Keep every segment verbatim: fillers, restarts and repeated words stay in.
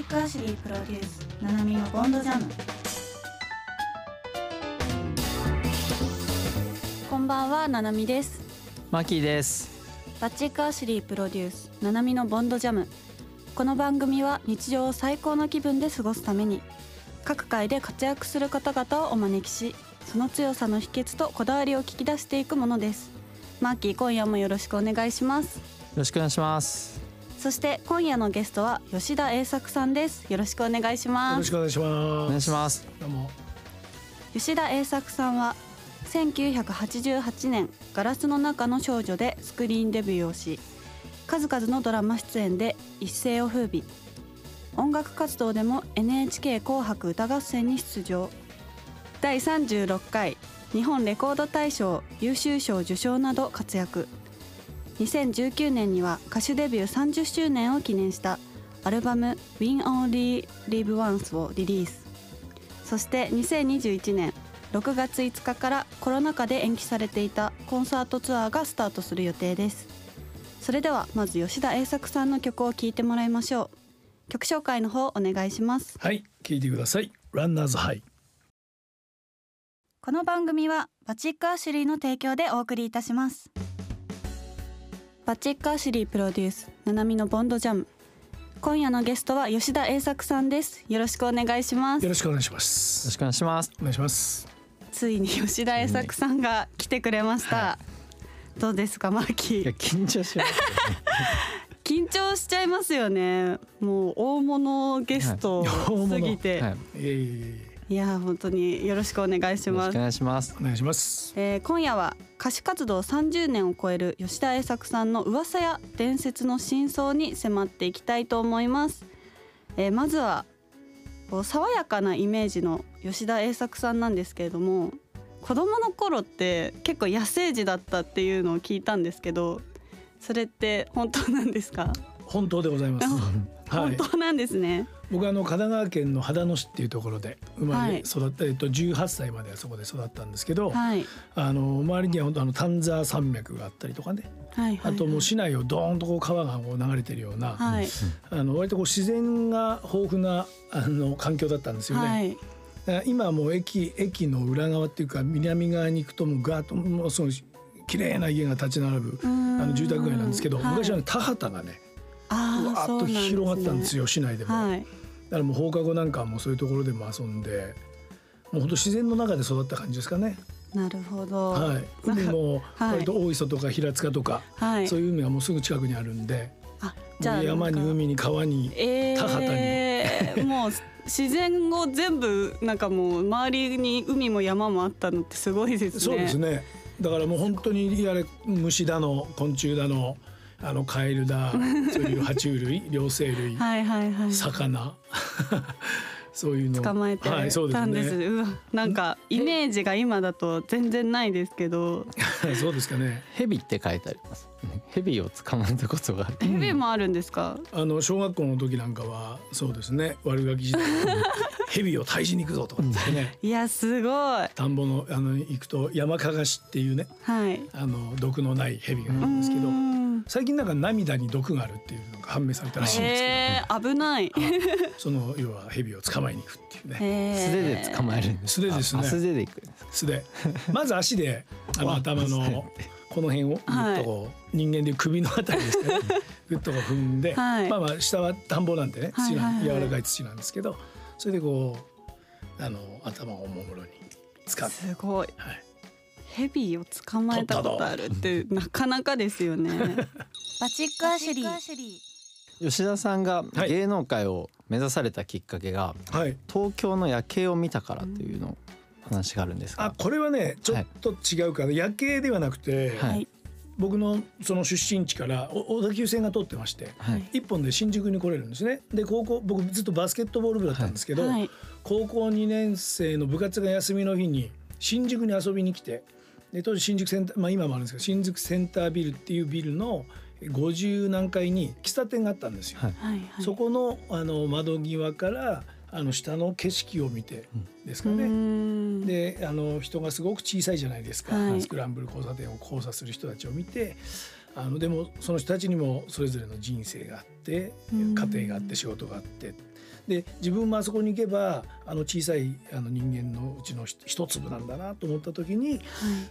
ジックアシュリープロデュースナナミのボンドジャム。こんばんは、ナナミです。マキです。バチックアシュリープロデュースナナミのボンドジャム。この番組は日常を最高の気分で過ごすために各界で活躍する方々をお招きし、その強さの秘訣とこだわりを聞き出していくものです。マキ、今夜もよろしくお願いします。よろしくお願いします。そして今夜のゲストは吉田栄作さんです。よろしくお願いします。よろしくお願いします。お願いします。どうも。吉田栄作さんはせんきゅうひゃくはちじゅうはちねん「ガラスの中の少女」でスクリーンデビューをし、数々のドラマ出演で一世を風靡。音楽活動でも エヌエイチケー 紅白歌合戦に出場。だいさんじゅうろっかい日本レコード大賞優秀賞受賞など活躍。にせんじゅうきゅうねんには歌手デビューさんじゅっしゅうねんを記念したアルバム win only live once をリリース。そしてにせんにじゅういちねんろくがついつかからコロナ禍で延期されていたコンサートツアーがスタートする予定です。それではまず吉田栄作さんの曲を聴いてもらいましょう。曲紹介の方お願いします。はい、聴いてください。ランナーズハイ。この番組はバチックアシュリーの提供でお送りいたします。バチックアシュリープロデュースナナミのボンドジャム。今夜のゲストは吉田栄作さんです。よろしくお願いします。よろしくお願いします。よろしくお願いします。お願いします。ついに吉田栄作さんが来てくれました、はい、どうですかマーキー。いや緊張します、ね、緊張しちゃいますよね。もう大物ゲストすぎて、はいはいはい、いや本当によろしくお願いします。よろしくお願いします。お願いします。えー、今夜は歌手活動さんじゅうねんを超える吉田栄作さんの噂や伝説の真相に迫っていきたいと思います。えー、まずはこう爽やかなイメージの吉田栄作さんなんですけれども、子どもの頃って結構野生児だったっていうのを聞いたんですけど、それって本当なんですか？本当でございます。本当なんですね。はい、僕はあの神奈川県の秦野市っていうところで生まれ育った、はい、えっと、じゅうはっさいまではそこで育ったんですけど、はい、あの周りには本当あの丹沢山脈があったりとかね、はいはいはい、あともう市内をドーンとこう川がこう流れてるような、はい、あの割とこう自然が豊富なあの環境だったんですよね。はい、だから今はもう 駅, 駅の裏側っていうか南側に行くともうガーッともうすごい綺麗な家が立ち並ぶあの住宅街なんですけど、はい、昔は、ね、田畑がねうわっと広がったんですよ、市内でも。はい、だからもう放課後なんかもそういうところでも遊んで、もう本当自然の中で育った感じですかね。なるほど。はい、海も割と大磯とか平塚とか、はい、そういう海がもうすぐ近くにあるんで、あ、じゃあ山に海に川に、えー、田畑に、えー、もう自然を全部なんかもう周りに海も山もあったのってすごいですね。そうですね。だからもう本当にやれ虫だの昆虫だのあのカエルだそういう爬虫類両生類はいはい、はい、魚そういうの捕まえてたんです、はい、ですね。うわなんかイメージが今だと全然ないですけどそうですかね。ヘビって書いてあります、ね、ヘビを捕まえたことがある。ヘビもあるんですか？うん、あの小学校の時なんかはそうですね、悪ガキ時代ヘビを退治に行くぞとかですねいやすごい。田んぼ の, あの行くと山かがしっていうね、はい、あの毒のないヘビがあるんですけど、最近なんか涙に毒があるっていうのが判明されたらしいんですけど、ね、えー、危ないその要はヘビを捕まえに行くっていうね、えー、素手で捕まえるんです。素手ですね。素手で行くんですか？素手まず足であの頭のこの辺をぐっとこう、はい、人間でいう首のあたりですねぐっとこう踏んで、はい、まあまあ下は田んぼなんでね、土なんで柔らかい土なんですけど、それでこうあの頭をおもむろに使って、すごい、はい、ヘビを捕まえたことあるってなかなかですよねバチックアシュリー。吉田さんが芸能界を目指されたきっかけが、はい、東京の夜景を見たからというの話があるんですが、あ、これはねちょっと違うから、はい、夜景ではなくて、はい、僕のその出身地から小田急線が通ってまして、はい、一本で新宿に来れるんですね。で高校僕ずっとバスケットボール部だったんですけど、はいはい、高校にねん生の部活が休みの日に新宿に遊びに来て、で当時新宿センター、まあ、今もあるんですけど新宿センタービルっていうビルのごじゅうなんかいに喫茶店があったんですよ、はいはい、そこ の, あの窓際からあの下の景色を見てですかね、うん、であの人がすごく小さいじゃないですか、はい、スクランブル交差点を交差する人たちを見て、あのでもその人たちにもそれぞれの人生があって、家庭があって仕事があって、で自分もあそこに行けばあの小さいあの人間のうちの一粒なんだなと思った時に、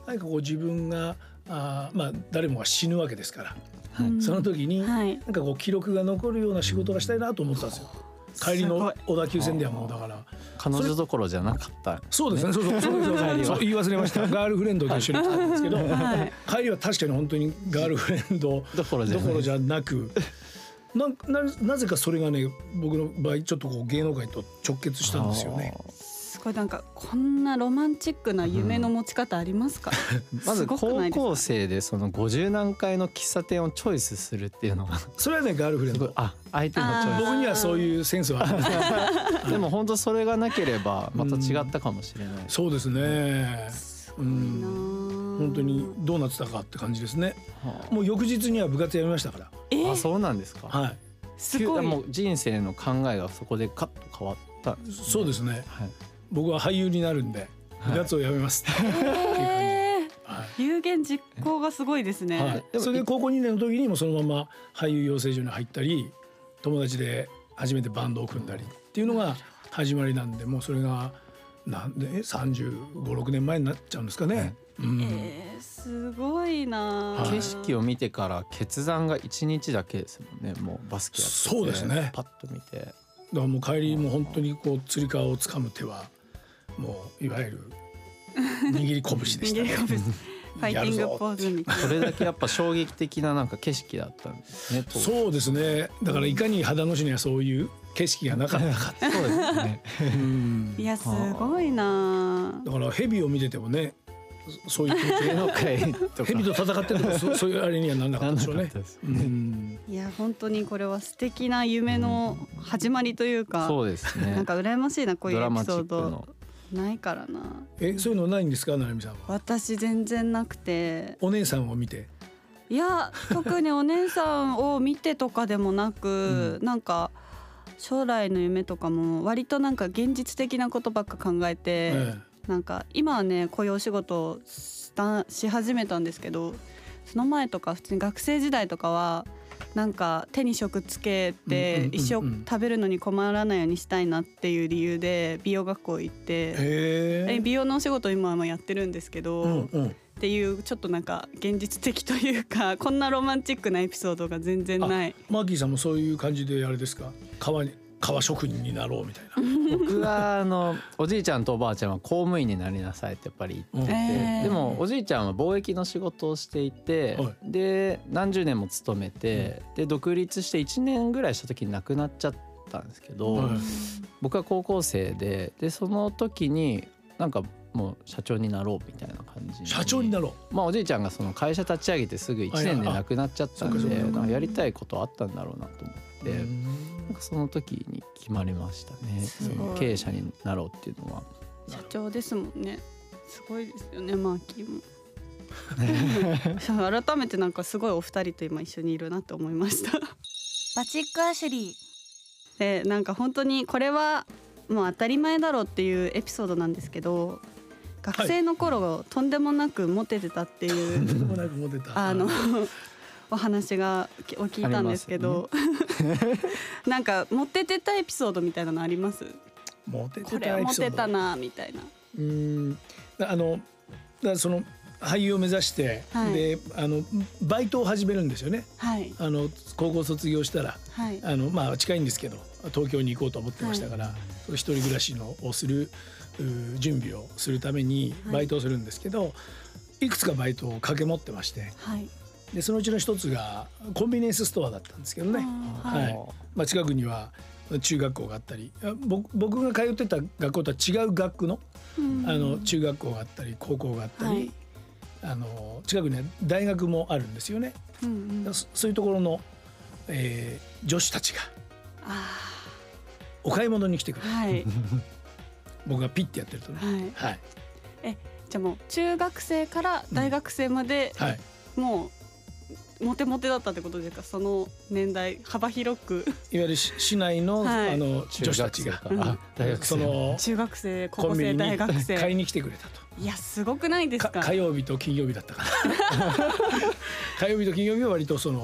何かこう自分があ、まあ、誰もが死ぬわけですから、はい、その時に何かこう記録が残るような仕事がしたいなと思ったんですよ。帰りの小田急線ではもうだから彼女どころじゃなかった、ね、そうですね、そうそうそう、言い忘れました。ガールフレンドと一緒に来たんですけど、はい、帰りは確かに本当にガールフレンドどころじゃなくな, な, なぜかそれがね、僕の場合ちょっとこう芸能界と直結したんですよね。すごい、なんかこんなロマンチックな夢の持ち方ありますか、うん、まず高校生でそのごじゅう何回の喫茶店をチョイスするっていうのがそれはねガールフレンド、あ、相手のチョイス、僕にはそういうセンスはあるでも本当それがなければまた違ったかもしれない、うん、そうですね、すごいな、うん、本当にどうなってたかって感じですね、はあ、もう翌日には部活やめましたから。あ、そうなんですか。はい。すごい。もう人生の考えがそこでカッと変わったんですね。そうですね。はい、僕は俳優になるんで、部活をやめます。有言実行がすごいですね。はい、でもそれで高校にねんの時にもそのまま俳優養成所に入ったり、友達で初めてバンドを組んだりっていうのが始まりなんで、もうそれがなんでさんじゅうご、ろくねんまえになっちゃうんですかね。はい、うん、えー、すごいな。景色を見てから決断がいちにちだけですもんね。もうバスケやってて、そうですね、パッと見て、だからもう帰りも本当にこうつり革をつかむ手はもういわゆる握り拳でしたねファイティングポーズみたいな。それだけやっぱ衝撃的ななんか景色だったんですねそうですね、だからいかに秦野市にはそういう景色がなかったかってそうですねいやすごいな。だからヘビを見ててもね、そういう蛇と戦ってるとかそ, そういうあれにはなんなかったでしょうね。うん、いや本当にこれは素敵な夢の始まりというか、うん、そうですね。なんか羨ましいな、こういうエピソードないからな。え、そういうのないんですか、ななみさんは。私全然なくて。お姉さんを見て。いや特にお姉さんを見てとかでもなく、うん、なんか将来の夢とかも割となんか現実的なことばっか考えて。ええ、なんか今はねこういうお仕事を し, し始めたんですけど、その前とか普通に学生時代とかはなんか手に職つけて一生食べるのに困らないようにしたいなっていう理由で美容学校行って、え美容のお仕事を今はやってるんですけど、うん、うん、っていうちょっとなんか現実的というか、こんなロマンチックなエピソードが全然ない。マーキーさんもそういう感じであれですか、川に革職人になろうみたいな。僕はあのおじいちゃんとおばあちゃんは公務員になりなさいってやっぱり言ってて、うん、でもおじいちゃんは貿易の仕事をしていて、うん、で何十年も勤めて、うん、で独立していちねんぐらいした時に亡くなっちゃったんですけど、うん、僕は高校生で、でその時になんかもう社長になろうみたいな感じ。社長になろう。まあおじいちゃんがその会社立ち上げてすぐいちねんで亡くなっちゃったんで、なんかやりたいことあったんだろうなと思って、うん、なんかその時に決まりましたね。経営者になろうっていうのは。社長ですもんね。すごいですよね、マーキーも。改めてなんかすごいお二人と今一緒にいるなと思いました。バチックアシュリー。でなんか本当にこれはもう当たり前だろうっていうエピソードなんですけど。学生の頃、はい、とんでもなくモテてたっていうとんでもなくモテたあのお話がを聞いたんですけど、ね、なんかモテてたエピソードみたいなのあります？モテてたエピソード、これはモテたなみたいな。うーん、あのだその俳優を目指して、はい、であのバイトを始めるんですよね、はい、あの高校卒業したら、はい、あのまあ、近いんですけど東京に行こうと思ってましたから、はい、一人暮らしのをする準備をするためにバイトをするんですけど、はい、いくつかバイトを掛け持ってまして、はい、でそのうちの一つがコンビニエンスストアだったんですけどね、はいはい、まあ、近くには中学校があったり、僕が通ってた学校とは違う学区の、あの中学校があったり高校があったり、はい、あの近くには大学もあるんですよね、うんうん、そういうところの、えー、女子たちがお買い物に来てくれる、はい僕がピッてやってるとね、はい、はい、え、じゃあもう中学生から大学生まで、うん、はい、もうモテモテだったってことですか、その年代幅広くいわゆる市内 の,、はい、あの女子たちが、うん、大学生、その中学生高校生大学生買いに来てくれたと。いやすごくないですか。か火曜日と金曜日だったから火曜日と金曜日は割とその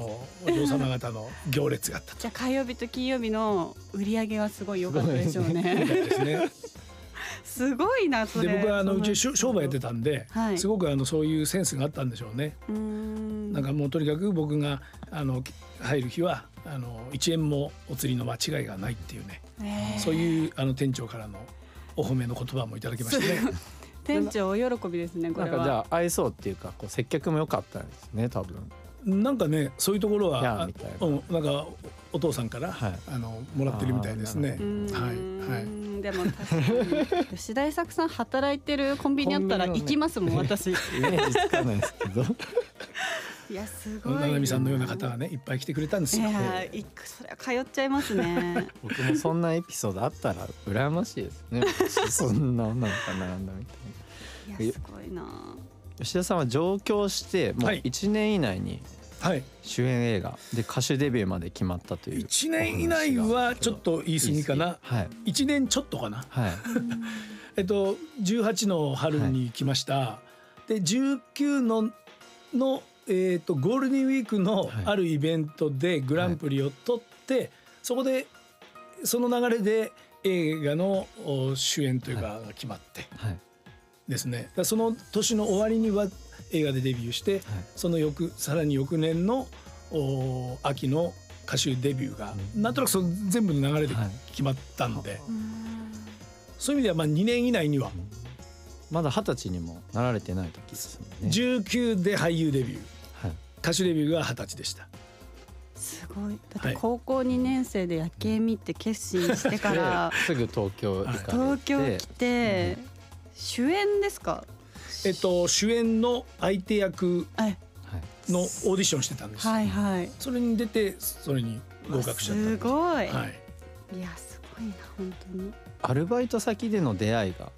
お嬢様方の行列があったとじゃあ火曜日と金曜日の売り上げはすごい良かったでしょうね。すごいなそれ。で僕はあのうち商売やってたんで、はい、すごくあのそういうセンスがあったんでしょうね。うーんなんかもうとにかく僕があの入る日はあのいちえんもお釣りの間違いがないっていうね、えー、そういうあの店長からのお褒めの言葉もいただきましてね店長お喜びですね。これはなんかじゃあ愛想っていうかこう接客も良かったですね多分。なんかねそういうところはみたいな、うん、なんかお父さんから、はい、あのもらってるみたいですね。はいはい。でも確かに吉田栄作さん働いてるコンビニあったら行きますもん、ね、私。イメージつかないですけど。いやすごい。七海さんのような方がねいっぱい来てくれたんですよ。いやいくそれは通っちゃいますね。僕もそんなエピソードあったら羨ましいですね。そんな女の子並んだみたいな。いやすごいな。吉田さんは上京してもういちねん以内に主演映画で歌手デビューまで決まったという、はい、いちねん以内はちょっと言い過ぎかな、はい、いちねんちょっとかな、はい、えっとじゅうはちの春に来ました、はい、でじゅうきゅうのの、えー、とゴールデンウィークのあるイベントでグランプリを取って、はい、そこでその流れで映画の主演というかが決まって、はいはいですね、だその年の終わりには映画でデビューして、はい、その翌さらに翌年の秋の歌手デビューが、うん、なんとなくその全部の流れで決まったので、はい、そういう意味ではまあにねん以内には、うん、まだはたちにもなられてない時ですもんね。じゅうきゅうで俳優デビュー、はい、歌手デビューがはたちでした。すごい。だって高校にねん生で夜景見て決心してからすぐ東京行かれて東京来て、うん主演ですか。えっと主演の相手役のオーディションしてたんです。はいはい。それに出てそれに合格しちゃったんです。すごい。はい。いやすごいな本当に。アルバイト先での出会いが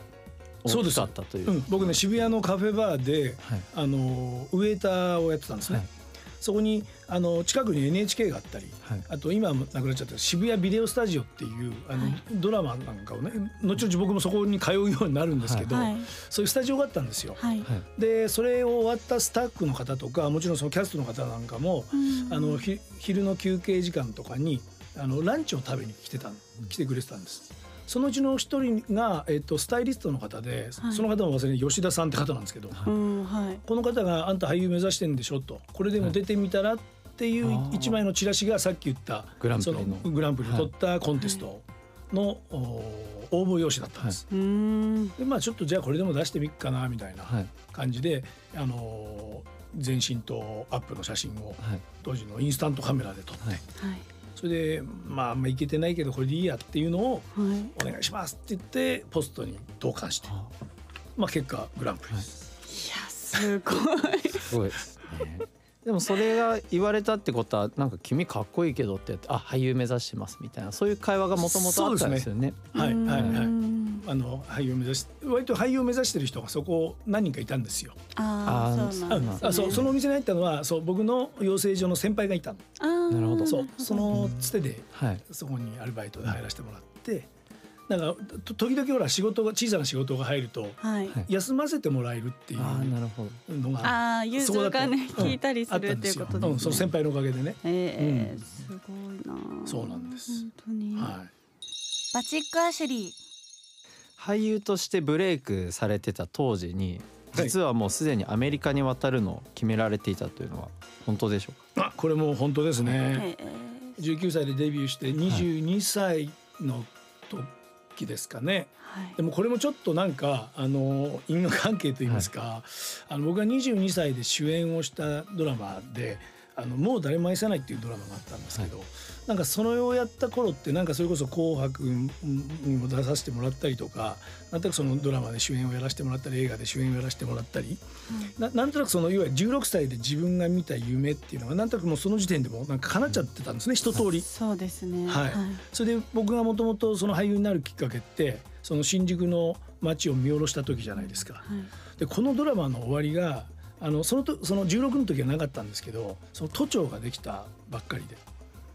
大きかったという。うん、僕ね渋谷のカフェバーで、はい、あのウエーターをやってたんですね。はい、そこにあの近くに エヌエイチケー があったり、はい、あと今はなくなっちゃった渋谷ビデオスタジオっていうあの、はい、ドラマなんかをね後々僕もそこに通うようになるんですけど、はい、そういうスタジオがあったんですよ、はい、でそれを終わったスタッフの方とかもちろんそのキャストの方なんかも、はい、あのひ昼の休憩時間とかにあのランチを食べに来てた来てくれてたんです。そのうちの一人が、えっと、スタイリストの方で、はい、その方も忘れない吉田さんって方なんですけど、はい、この方があんた俳優目指してるんでしょとこれでも出てみたらっていう一枚のチラシがさっき言ったグランプリのグランプリを取ったコンテストの、はい、応募用紙だったんです、はい、でまあちょっとじゃあこれでも出してみっかなみたいな感じで、はい、あの全身とアップの写真を当時のインスタントカメラで撮って、はいはいそれでまああんまいけてないけどこれでいいやっていうのをお願いしますって言ってポストに投函して、はい、まあ結果グランプリです、はい、いやすごいすごいですね。でもそれが言われたってことはなんか君かっこいいけどってやってあ俳優目指してますみたいなそういう会話がもともとあったんですよね。はいはいはいあの俳優目指し割と俳優を目指してる人がそこ何人かいたんですよ。ああそうなんですね。あそうそのお店に入ったのはそう僕の養成所の先輩がいたの。あなるほど。そうそのつてで、はい、そこにアルバイトで入らせてもらってなんか時々ほら仕事が小さな仕事が入ると、はい、休ませてもらえるっていうのがあ友情がね聞いたりする、うん、っていうことで、ねうん、その先輩のおかげでね。えーうん、すごいな。そうなんです。本当に。はい。バチックアシュリー。俳優としてブレイクされてた当時に実はもうすでにアメリカに渡るのを決められていたというのは本当でしょうか。あこれも本当ですね。じゅうきゅうさいでデビューしてにじゅうにさいの時ですかね、はい、でもこれもちょっとなんかあの因果関係といいますか、はい、あの僕がにじゅうにさいで主演をしたドラマであのもう誰も愛さないっていうドラマがあったんですけど、はい、なんかそれをやった頃ってなんかそれこそ紅白にも出させてもらったりとかなんとなくそのドラマで主演をやらせてもらったり映画で主演をやらせてもらったり、うん、な, なんとなくそのいわゆるじゅうろくさいで自分が見た夢っていうのがなんとなくもうその時点でもなんか叶っちゃってたんですね、うん、一通り。そうですね、はいはい、それで僕がもともとその俳優になるきっかけってその新宿の街を見下ろした時じゃないですか、はい、でこのドラマの終わりがあのそのとそのじゅうろくの時はなかったんですけどその都庁ができたばっかり で,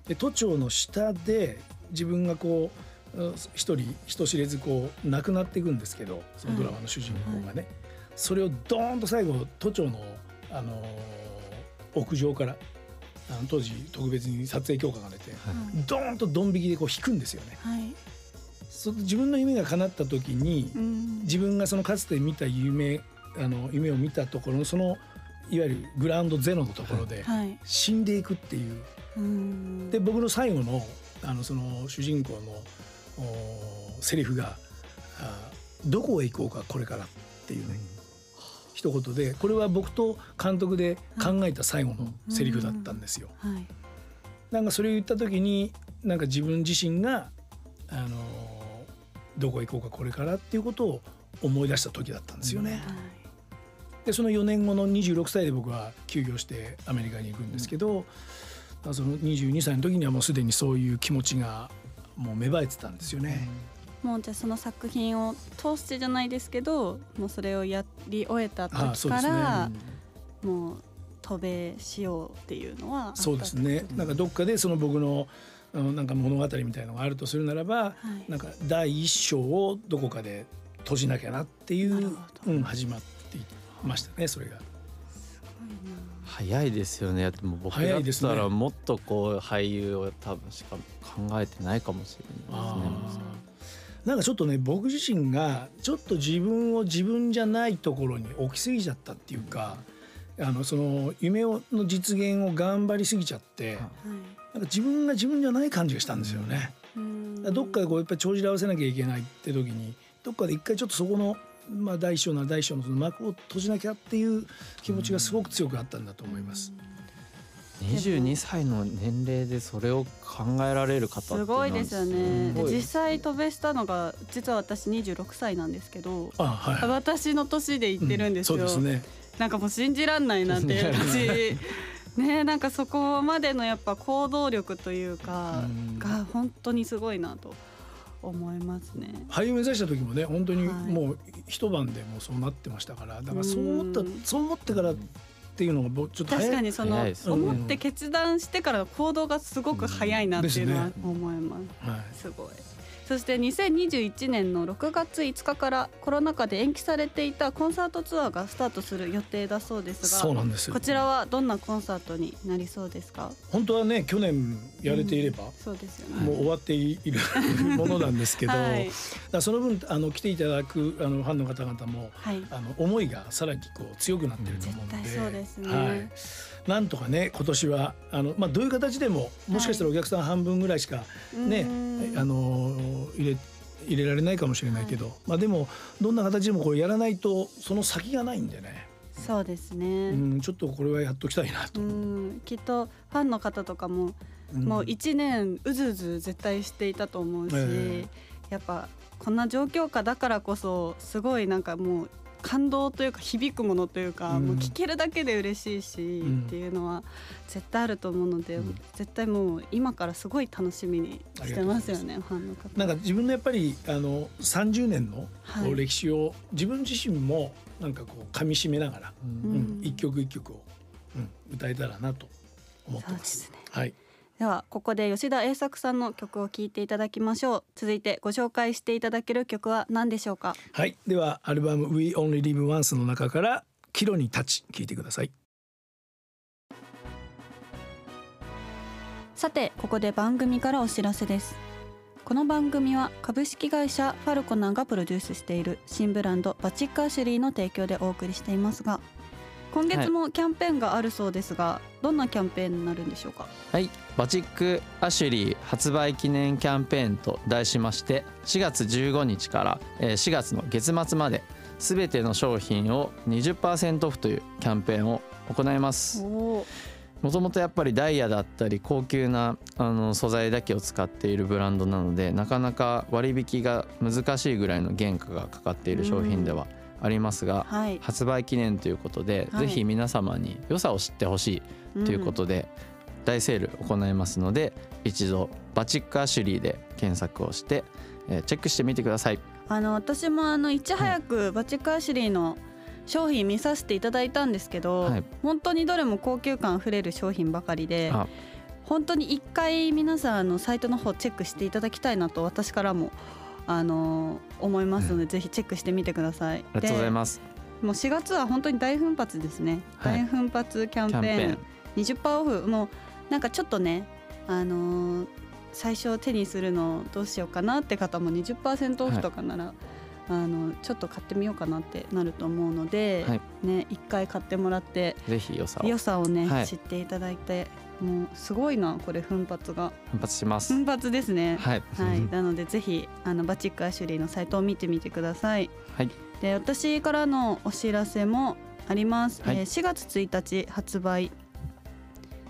で都庁の下で自分がこう一人人知れずこう亡くなっていくんですけどそのドラマの主人公がね、はいはい、それをドーンと最後都庁の、あのー、屋上からあの当時特別に撮影許可が出て、はい、ドーンとドン引きでこう引くんですよね、はい、そ自分の夢が叶った時に、うん、自分がそのかつて見た夢あの夢を見たところのそのいわゆるグラウンドゼロのところで死んでいくっていう、はいはい、で僕の最後 の, あのその主人公のセリフがどこへ行こうかこれからっていうね、うん、一言でこれは僕と監督で考えた最後のセリフだったんですよ、はいはい、なんかそれを言った時になんか自分自身があのどこへ行こうかこれからっていうことを思い出した時だったんですよね、はい、でそのよねんごのにじゅうろくさいで僕は休業してアメリカに行くんですけど、うん、そのにじゅうにさいの時にはもうすでにそういう気持ちがもう芽生えてたんですよね、うん、もうじゃあその作品を通してじゃないですけどもうそれをやり終えた時から、ね、うん、もう渡米しようっていうのはあったそうですね。なんかどっかでその僕のなんか物語みたいのがあるとするならば、はい、なんか第一章をどこかで閉じなきゃなっていう、うん、始まっていてましたね。それがすごいな、早いですよね。でも僕だったらもっとこう俳優を多分しか考えてないかもしれないですね。なんかちょっとね僕自身がちょっと自分を自分じゃないところに置きすぎちゃったっていうか、うん、あのその夢の実現を頑張りすぎちゃって、はい、なんか自分が自分じゃない感じがしたんですよね、うん、どっかでこうやっぱり帳尻合わせなきゃいけないって時にどっかで一回ちょっとそこのまあ、大小な大小 の, その幕を閉じなきゃっていう気持ちがすごく強くあったんだと思います、うん、にじゅうにさいの年齢でそれを考えられる方ってすごいですよね。で実際渡米したのが実は私にじゅうろくさいなんですけど、あ、はい、私の年で行ってるんですよ、うん、そうですね、なんかもう信じらんないなっていう感じね、なんかそこまでのやっぱ行動力というかが本当にすごいなと思いますね。俳優目指した時もね本当にもう一晩でもうそうなってましたから、だからそう思った、うん、そう思ってからっていうのがちょっと早い、確かにその、ね、思って決断してからの行動がすごく早いなっていうのは思います、うん、ですね、はい、すごい。そしてにせんにじゅういちねんのろくがついつかからコロナ禍で延期されていたコンサートツアーがスタートする予定だそうですが、そうなんですよ。こちらはどんなコンサートになりそうですか？本当はね去年やれていれば、うん、そうですよね、もう終わっているものなんですけど、はい、だその分あの来ていただくあのファンの方々も、はい、あの思いがさらにこう強くなっていると思うので、絶対そうですね、はい、なんとかね今年はあの、まあ、どういう形でももしかしたらお客さん半分ぐらいしかね、はい、あの入れ、入れられないかもしれないけど、はい、まあ、でもどんな形でもこれやらないとその先がないんでね。そうですね、うん、ちょっとこれはやっときたいなと、うん、きっとファンの方とかも、うん、もういちねんうずうず絶対していたと思うし、えー、やっぱこんな状況下だからこそすごいなんかもう感動というか響くものというか、うん、もう聴けるだけで嬉しいし、うん、っていうのは絶対あると思うので、うん、絶対もう今からすごい楽しみにしてますよね、ファンの方。なんか自分のやっぱりあのさんじゅうねんの歴史を、はい、自分自身もなんかこうかみしめながら、うんうん、一曲一曲を、うん、歌えたらなと思ってます。そうですね、はい、ではここで吉田栄作さんの曲を聴いていただきましょう。続いてご紹介していただける曲は何でしょうか？はい、ではアルバム win only live once の中から岐路に立ち、聴いてください。さてここで番組からお知らせです。この番組は株式会社ファルコナーがプロデュースしている新ブランドバチックアシュリーの提供でお送りしていますが、今月もキャンペーンがあるそうですが、はい、どんなキャンペーンになるんでしょうか？はい、バチックアシュリー発売記念キャンペーンと題しまして、しがつじゅうごにちからしがつの月末まで全ての商品を にじゅっパーセント オフというキャンペーンを行います。もともとやっぱりダイヤだったり高級なあの素材だけを使っているブランドなので、なかなか割引が難しいぐらいの原価がかかっている商品では、うん、ありますが、はい、発売記念ということで、はい、ぜひ皆様に良さを知ってほしいということで、うん、大セール行いますので、一度バチックアシュリーで検索をして、えー、チェックしてみてください。あの私もあのいち早くバチックアシュリーの商品見させていただいたんですけど、はい、本当にどれも高級感あふれる商品ばかりで、本当に一回皆さんあのサイトの方チェックしていただきたいなと私からもあの思いますので、うん、ぜひチェックしてみてください。ありがとうございます。もうしがつは本当に大奮発ですね、はい、大奮発キャンペーン にじゅっパーセント オフ、もうなんかちょっとね、あのー、最初手にするのどうしようかなって方も にじゅっパーセント オフとかなら、はい、あのちょっと買ってみようかなってなると思うので、はい、ね、いっかい買ってもらってぜひ良さを良さをね、はい、知っていただいて、もうすごいな、これ奮発が奮発します、奮発ですね、はい、はい、なのでぜひあのバチックアシュリーのサイトを見てみてください、はい、で私からのお知らせもあります、はい、えー、しがつついたち発売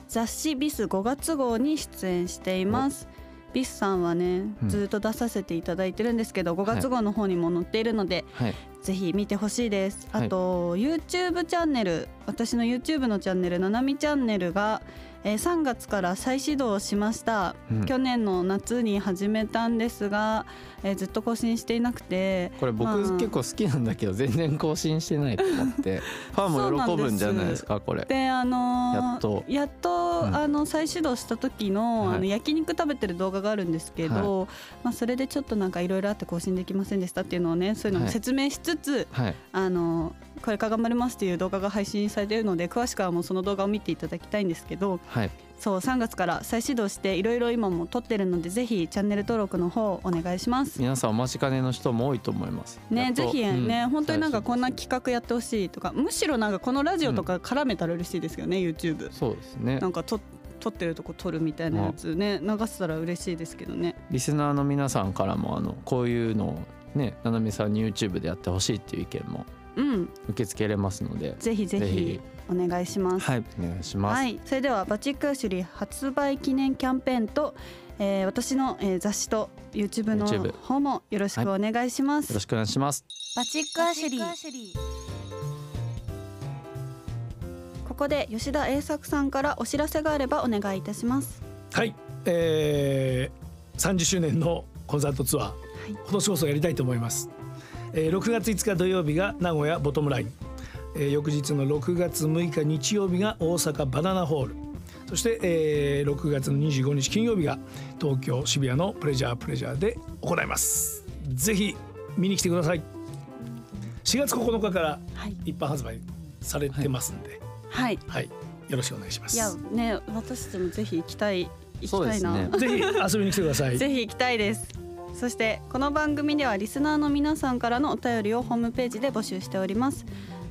雑誌ビス ごがつ号に出演しています。ビスさんはね、ずっと出させていただいてるんですけど、うん、ごがつ号の方にも載っているので、はい、ぜひ見てほしいです、はい、あと YouTube チャンネル、私の YouTube のチャンネル、ななみチャンネルが、えー、さんがつから再始動しました、うん、去年の夏に始めたんですが、えー、ずっと更新していなくて、これ僕、まあ、結構好きなんだけど全然更新してないと思ってファンも喜ぶんじゃないですか、これで、あのー、やっとやっと、うん、あの再始動した時 の,、はい、あの焼肉食べてる動画があるんですけど、はい、まあ、それでちょっとなんかいろいろあって更新できませんでしたっていうのをね、そういうのを説明しつつ、はいはい、あのーこれから頑張りますっていう動画が配信されているので、詳しくはもうその動画を見ていただきたいんですけど、はい、そうさんがつから再始動していろいろ今も撮ってるので、ぜひチャンネル登録の方お願いします。皆さんお待ちかねの人も多いと思いますね、ぜひね、うん、本当になんかこんな企画やってほしいとか、むしろなんかこのラジオとか絡めたら嬉しいですけどね、うん、YouTube そうですね、なんか撮ってるとこ撮るみたいなやつね、流せたら嬉しいですけどね。リスナーの皆さんからもあのこういうのをね、ななみさんに YouTube でやってほしいっていう意見も、うん、受け付けれますので、ぜひぜひお願いします。はい、お願いします。はい、それではバチックアシュリー発売記念キャンペーンと、えー、私の、えー、雑誌と YouTube の方もよろしくお願いします、はい。よろしくお願いします。バチックアシュリー。ここで吉田栄作さんからお知らせがあればお願いいたします。はい、えー、さんじゅっしゅうねんのコンサートツアー、はい、今年こそやりたいと思います。ろくがついつか土曜日が名古屋ボトムライン、えー、翌日のろくがつむいか日曜日が大阪バナナホール、そして、えー、ろくがつのにじゅうごにち金曜日が東京渋谷のプレジャープレジャーで行います。ぜひ見に来てください。しがつここのかから一般発売されてますんで、はい、はいはい、よろしくお願いします。いや、ね、私たちもぜひ行きたい、行きたいな、そうですね、ぜひ遊びに来てくださいぜひ行きたいです。そしてこの番組ではリスナーの皆さんからのお便りをホームページで募集しております。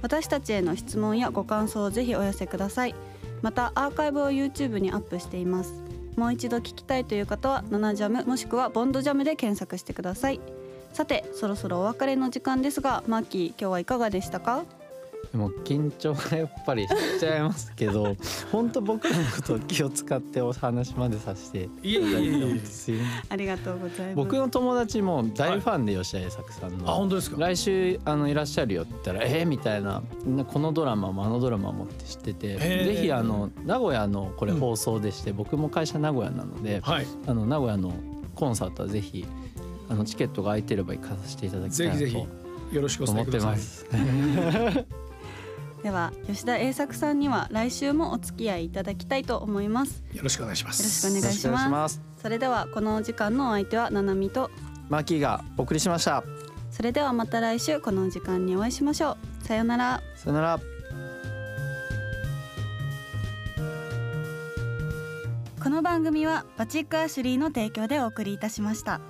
私たちへの質問やご感想をぜひお寄せください。またアーカイブを YouTube にアップしています。もう一度聞きたいという方はナナジャムもしくはボンドジャムで検索してください。さてそろそろお別れの時間ですが、マーキー今日はいかがでしたか？でも緊張がやっぱりしちゃいますけど本当僕のことを気を使ってお話までさせていただいてますありがとうございます。僕の友達も大ファンで吉田栄作さんの、あ、本当ですか？来週あのいらっしゃるよって言ったらえー、みたいな、このドラマもあのドラマもって知ってて、ぜひあの名古屋のこれ放送でして、うん、僕も会社名古屋なので、はい、あの名古屋のコンサートはぜひあのチケットが空いてれば行かさせていただきたいなと、ぜひぜひよろしくお伝えください。思ってますでは吉田栄作さんには来週もお付き合いいただきたいと思います。よろしくお願いします。よろしくお願いします。それではこの時間のお相手はななみとマーキーがお送りしました。それではまた来週この時間にお会いしましょう。さよなら。さよなら。この番組はバチックアシュリーの提供でお送りいたしました。